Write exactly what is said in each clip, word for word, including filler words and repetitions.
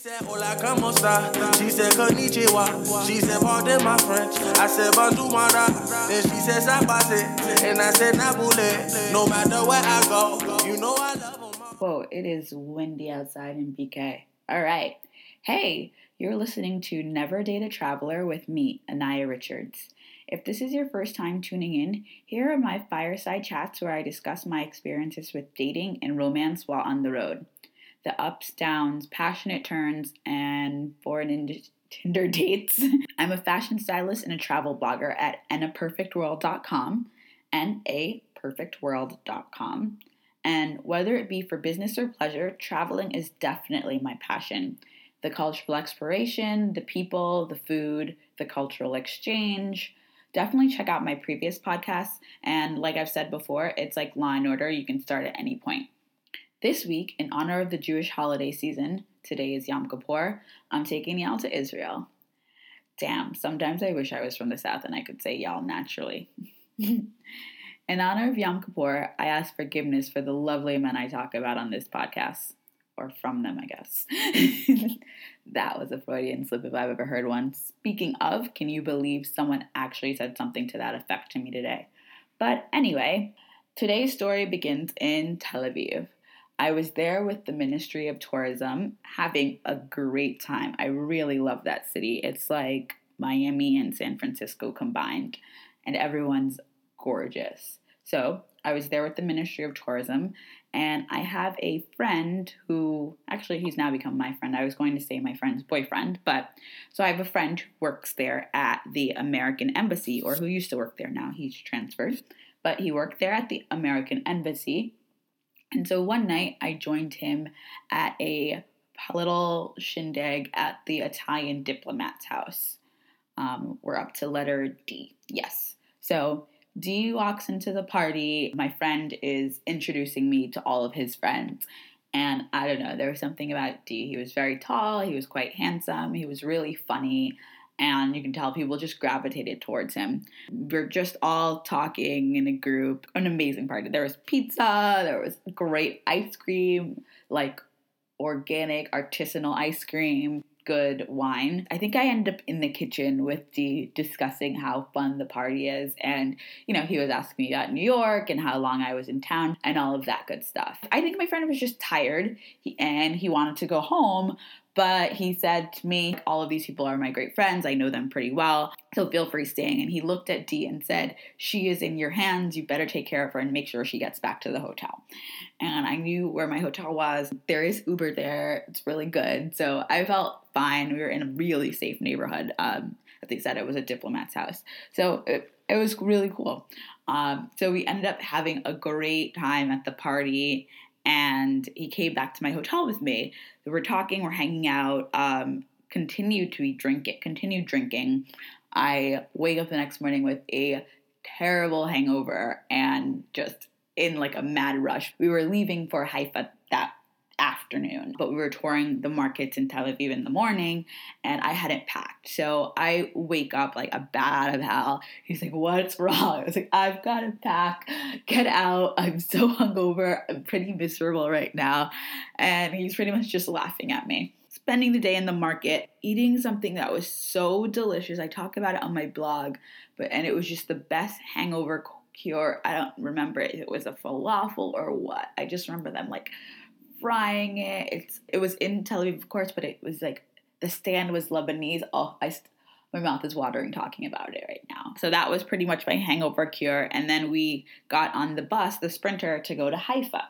said, hola, como esta? She said, konnichiwa. She said, pardon my French. I said, bonjour, mara. Then she said, sabase. And I said, nabule. No matter where I go, you know I love them. Whoa, it is windy outside in B K. All right. Hey, you're listening to Never Date a Traveler with me, Anaya Richards. If this is your first time tuning in, here are my fireside chats where I discuss my experiences with dating and romance while on the road. The ups, downs, passionate turns, and foreign ind- Tinder dates. I'm a fashion stylist and a travel blogger at naperfectworld dot com, N A perfect world dot com. And whether it be for business or pleasure, traveling is definitely my passion. The cultural exploration, the people, the food, the cultural exchange. Definitely check out my previous podcasts. And like I've said before, it's like Law and Order. You can start at any point. This week, in honor of the Jewish holiday season, today is Yom Kippur, I'm taking y'all to Israel. Damn, sometimes I wish I was from the South and I could say y'all naturally. In honor of Yom Kippur, I ask forgiveness for the lovely men I talk about on this podcast. Or from them, I guess. That was a Freudian slip if I've ever heard one. Speaking of, can you believe someone actually said something to that effect to me today? But anyway, today's story begins in Tel Aviv. I was there with the Ministry of Tourism, having a great time. I really love that city. It's like Miami and San Francisco combined, and everyone's gorgeous. So I was there with the Ministry of Tourism, and I have a friend who, actually he's now become my friend. I was going to say my friend's boyfriend, but so I have a friend who works there at the American Embassy, or who used to work there. Now he's transferred, but he worked there at the American Embassy. And so one night I joined him at a little shindig at the Italian diplomat's house. Um, we're up to letter D. Yes. So D walks into the party. My friend is introducing me to all of his friends. And I don't know, there was something about D. He was very tall. He was quite handsome. He was really funny. And you can tell people just gravitated towards him. We're just all talking in a group. An amazing party. There was pizza. There was great ice cream, like organic, artisanal ice cream, good wine. I think I ended up in the kitchen with D discussing how fun the party is. And, you know, he was asking me about New York and how long I was in town and all of that good stuff. I think my friend was just tired and he wanted to go home. But he said to me, all of these people are my great friends. I know them pretty well. So feel free staying. And he looked at Dee and said, she is in your hands. You better take care of her and make sure she gets back to the hotel. And I knew where my hotel was. There is Uber there. It's really good. So I felt fine. We were in a really safe neighborhood. Um, as they said, it was a diplomat's house. So it, it was really cool. Um, so we ended up having a great time at the party. And he came back to my hotel with me. We were talking, we're hanging out, um, continued to drink it, continued drinking. I wake up the next morning with a terrible hangover and just in like a mad rush. We were leaving for Haifa that afternoon, but we were touring the markets in Tel Aviv in the morning and I hadn't packed. So I wake up like a bat out of hell. He's like, what's wrong? I was like, I've got to pack, get out. I'm so hungover. I'm pretty miserable right now. And he's pretty much just laughing at me. Spending the day in the market, eating something that was so delicious. I talk about it on my blog, but, and it was just the best hangover cure. I don't remember if it was a falafel or what. I just remember them like frying it. It's it was in Tel Aviv, of course, but it was like the stand was Lebanese. Oh, I st- my mouth is watering talking about it right now. So that was pretty much my hangover cure. And then we got on the bus, the Sprinter, to go to Haifa.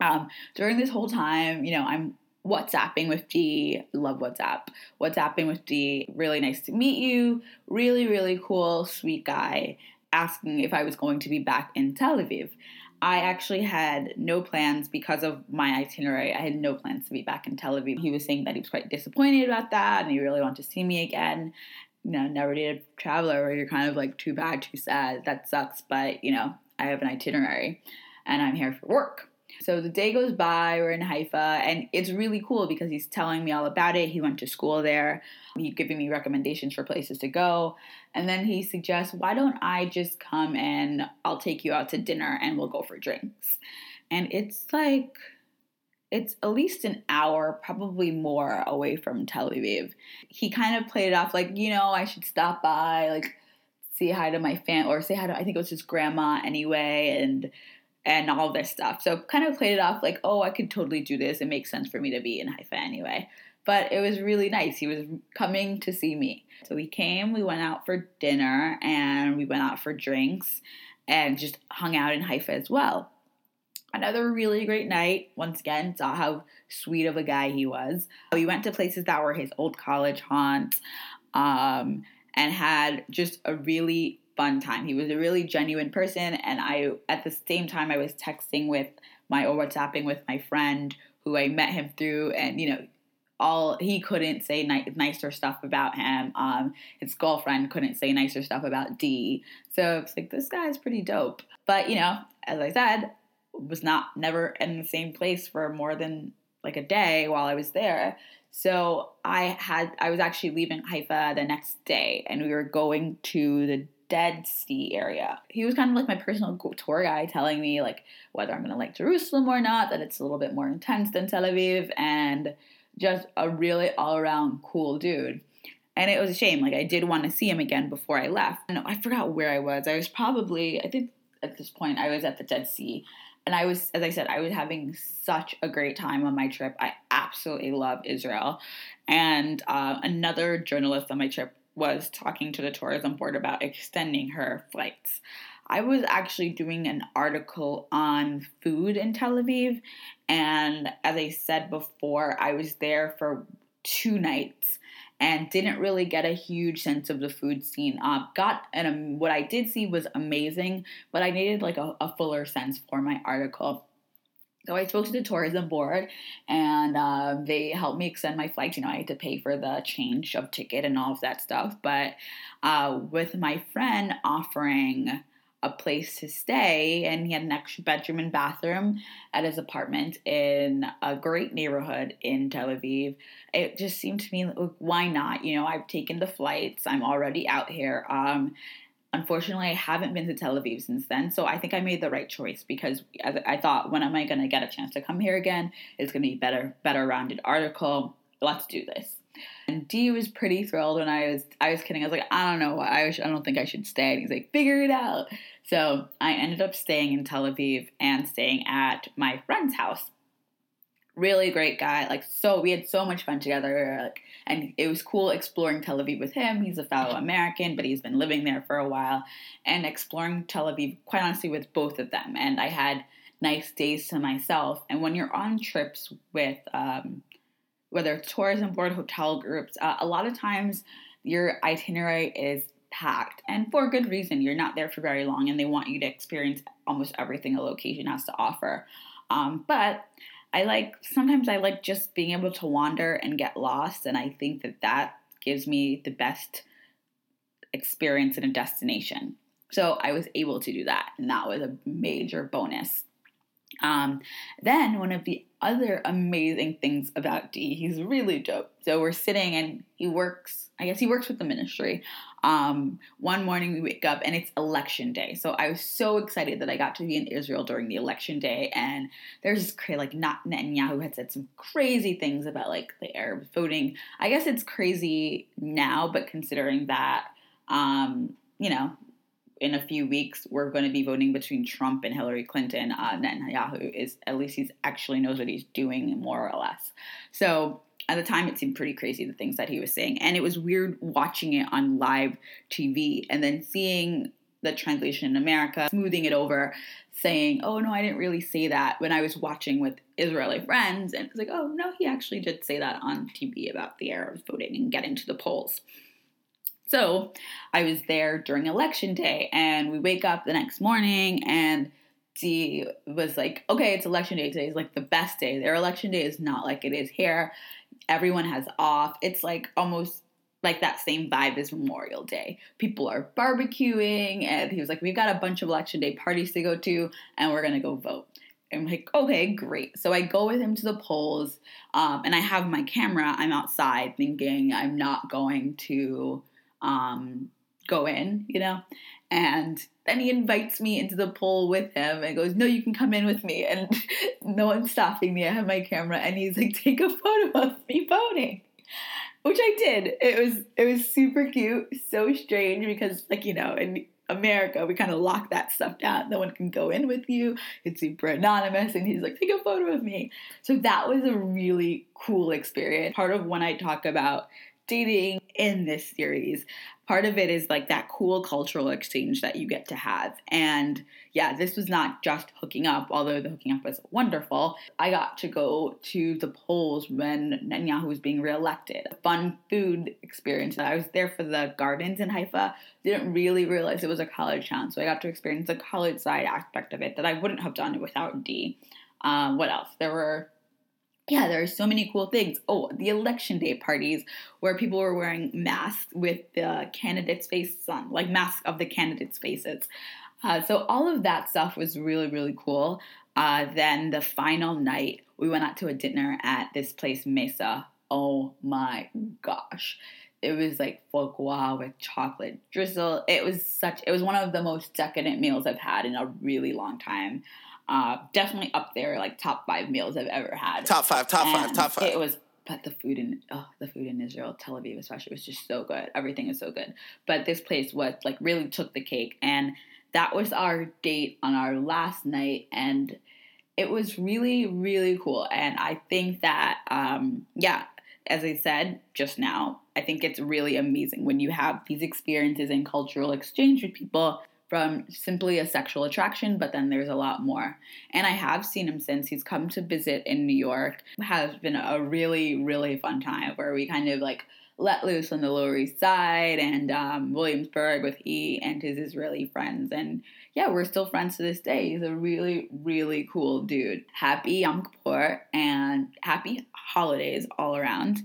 Um, during this whole time, you know, I'm WhatsApping with D. Love WhatsApp. WhatsApping with D. Really nice to meet you. Really, really cool, sweet guy. Asking if I was going to be back in Tel Aviv. I actually had no plans because of my itinerary. I had no plans to be back in Tel Aviv. He was saying that he was quite disappointed about that and he really wanted to see me again. You know, never did a traveler where you're kind of like, too bad, too sad, that sucks. But, you know, I have an itinerary and I'm here for work. So the day goes by, we're in Haifa, and it's really cool because he's telling me all about it. He went to school there. He's giving me recommendations for places to go. And then he suggests, why don't I just come and I'll take you out to dinner and we'll go for drinks. And it's like, it's at least an hour, probably more, away from Tel Aviv. He kind of played it off like, you know, I should stop by, like, say hi to my family, or say hi to, I think it was his grandma anyway, and and all this stuff. So kind of played it off like, oh, I could totally do this. It makes sense for me to be in Haifa anyway. But it was really nice. He was coming to see me. So we came, we went out for dinner, and we went out for drinks, and just hung out in Haifa as well. Another really great night. Once again, saw how sweet of a guy he was. We went to places that were his old college haunts, um, and had just a really fun time. He was a really genuine person, and I, at the same time, I was texting with my, or WhatsApping with my friend who I met him through, and, you know, all, he couldn't say ni- nicer stuff about him. Um, his girlfriend couldn't say nicer stuff about D. So it's like, this guy is pretty dope. But, you know, as I said, was not never in the same place for more than like a day while I was there. So I had, I was actually leaving Haifa the next day, and we were going to the Dead Sea area. He was kind of like my personal tour guy, telling me like whether I'm going to like Jerusalem or not, that it's a little bit more intense than Tel Aviv, and just a really all-around cool dude. And it was a shame. Like, I did want to see him again before I left. And I forgot where I was. I was probably, I think at this point, I was at the Dead Sea. And I was, as I said, I was having such a great time on my trip. I absolutely love Israel. And uh, another journalist on my trip was talking to the tourism board about extending her flights. I was actually doing an article on food in Tel Aviv, and as I said before, I was there for two nights and didn't really get a huge sense of the food scene. Uh, got and um, what I did see was amazing, but I needed like a, a fuller sense for my article. So I spoke to the tourism board, and uh, they helped me extend my flight. You know, I had to pay for the change of ticket and all of that stuff. But uh, with my friend offering a place to stay, and he had an extra bedroom and bathroom at his apartment in a great neighborhood in Tel Aviv, it just seemed to me, like, why not? You know, I've taken the flights. I'm already out here. Um, unfortunately, I haven't been to Tel Aviv since then, so I think I made the right choice, because I thought, when am I going to get a chance to come here again? It's going to be better, better rounded article. Let's do this. And D was pretty thrilled when I was, I was kidding. I was like, I don't know. I, sh- I don't think I should stay. And he's like, figure it out. So I ended up staying in Tel Aviv and staying at my friend's house. Really great guy. Like, so we had so much fun together. Like, and it was cool exploring Tel Aviv with him. He's a fellow American, but he's been living there for a while, and exploring Tel Aviv, quite honestly, with both of them. And I had nice days to myself. And when you're on trips with, um, whether it's tourism board, hotel groups, uh, a lot of times your itinerary is packed, and for good reason. You're not there for very long, and they want you to experience almost everything a location has to offer. Um, but I like, sometimes I like just being able to wander and get lost, and I think that that gives me the best experience in a destination. So I was able to do that, and that was a major bonus. Um, then one of the other amazing things about D, he's really dope. So we're sitting, and he works, I guess he works with the ministry. Um, one morning we wake up, and it's election day. So I was so excited that I got to be in Israel during the election day. And there's this crazy, like, not Netanyahu had said some crazy things about like the Arab voting. I guess it's crazy now, but considering that, um, you know, in a few weeks, we're going to be voting between Trump and Hillary Clinton. Uh, Netanyahu is, at least he actually knows what he's doing, more or less. So at the time, it seemed pretty crazy, the things that he was saying. And it was weird watching it on live T V and then seeing the translation in America, smoothing it over, saying, oh, no, I didn't really say that, when I was watching with Israeli friends. And it's like, oh, no, he actually did say that on T V about the Arabs voting and getting to the polls. So I was there during election day, and we wake up the next morning, and D was like, okay, it's election day. Today is like the best day. Their election day is not like it is here. Everyone has off. It's like almost like that same vibe as Memorial Day. People are barbecuing, and he was like, we've got a bunch of election day parties to go to, and we're going to go vote. I'm like, okay, great. So I go with him to the polls, um, and I have my camera. I'm outside thinking I'm not going to... Um, go in, you know? And then he invites me into the pool with him and goes, no, you can come in with me. And no one's stopping me. I have my camera. And he's like, take a photo of me boating, which I did. It was it was super cute, so strange because, like, you know, in America, we kind of lock that stuff down. No one can go in with you. It's super anonymous. And he's like, take a photo of me. So that was a really cool experience. Part of when I talk about dating in this series, part of it is like that cool cultural exchange that you get to have. And yeah, this was not just hooking up, although the hooking up was wonderful. I got to go to the polls when Netanyahu was being reelected. A fun food experience. I was there for the gardens in Haifa. Didn't really realize it was a college town, so I got to experience the college side aspect of it that I wouldn't have done without D. Um, what else? There were Yeah, there are so many cool things. Oh, the election day parties where people were wearing masks with the candidates' faces on, like masks of the candidates' faces. Uh, so all of that stuff was really, really cool. Uh, then the final night, we went out to a dinner at this place, Mesa. Oh my gosh. It was like foie gras with chocolate drizzle. It was such, it was one of the most decadent meals I've had in a really long time. Uh, definitely up there, like top five meals I've ever had. Top five, top and five, top five. It was, but the food in, oh, the food in Israel, Tel Aviv especially, was just so good. Everything is so good. But this place was, like, really took the cake. And that was our date on our last night. And it was really, really cool. And I think that, um, yeah, as I said just now, I think it's really amazing when you have these experiences and cultural exchange with people from simply a sexual attraction, but then there's a lot more. And I have seen him since. He's come to visit in New York. It has been a really, really fun time where we kind of like let loose on the Lower East Side and um, Williamsburg with E and his Israeli friends. And yeah, we're still friends to this day. He's a really, really cool dude. Happy Yom Kippur and happy holidays all around.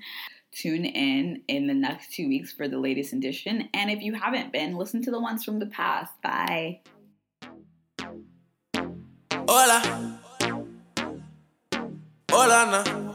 Tune in in the next two weeks for the latest edition. And if you haven't been, listen to the ones from the past. Bye. Hola. Hola, no.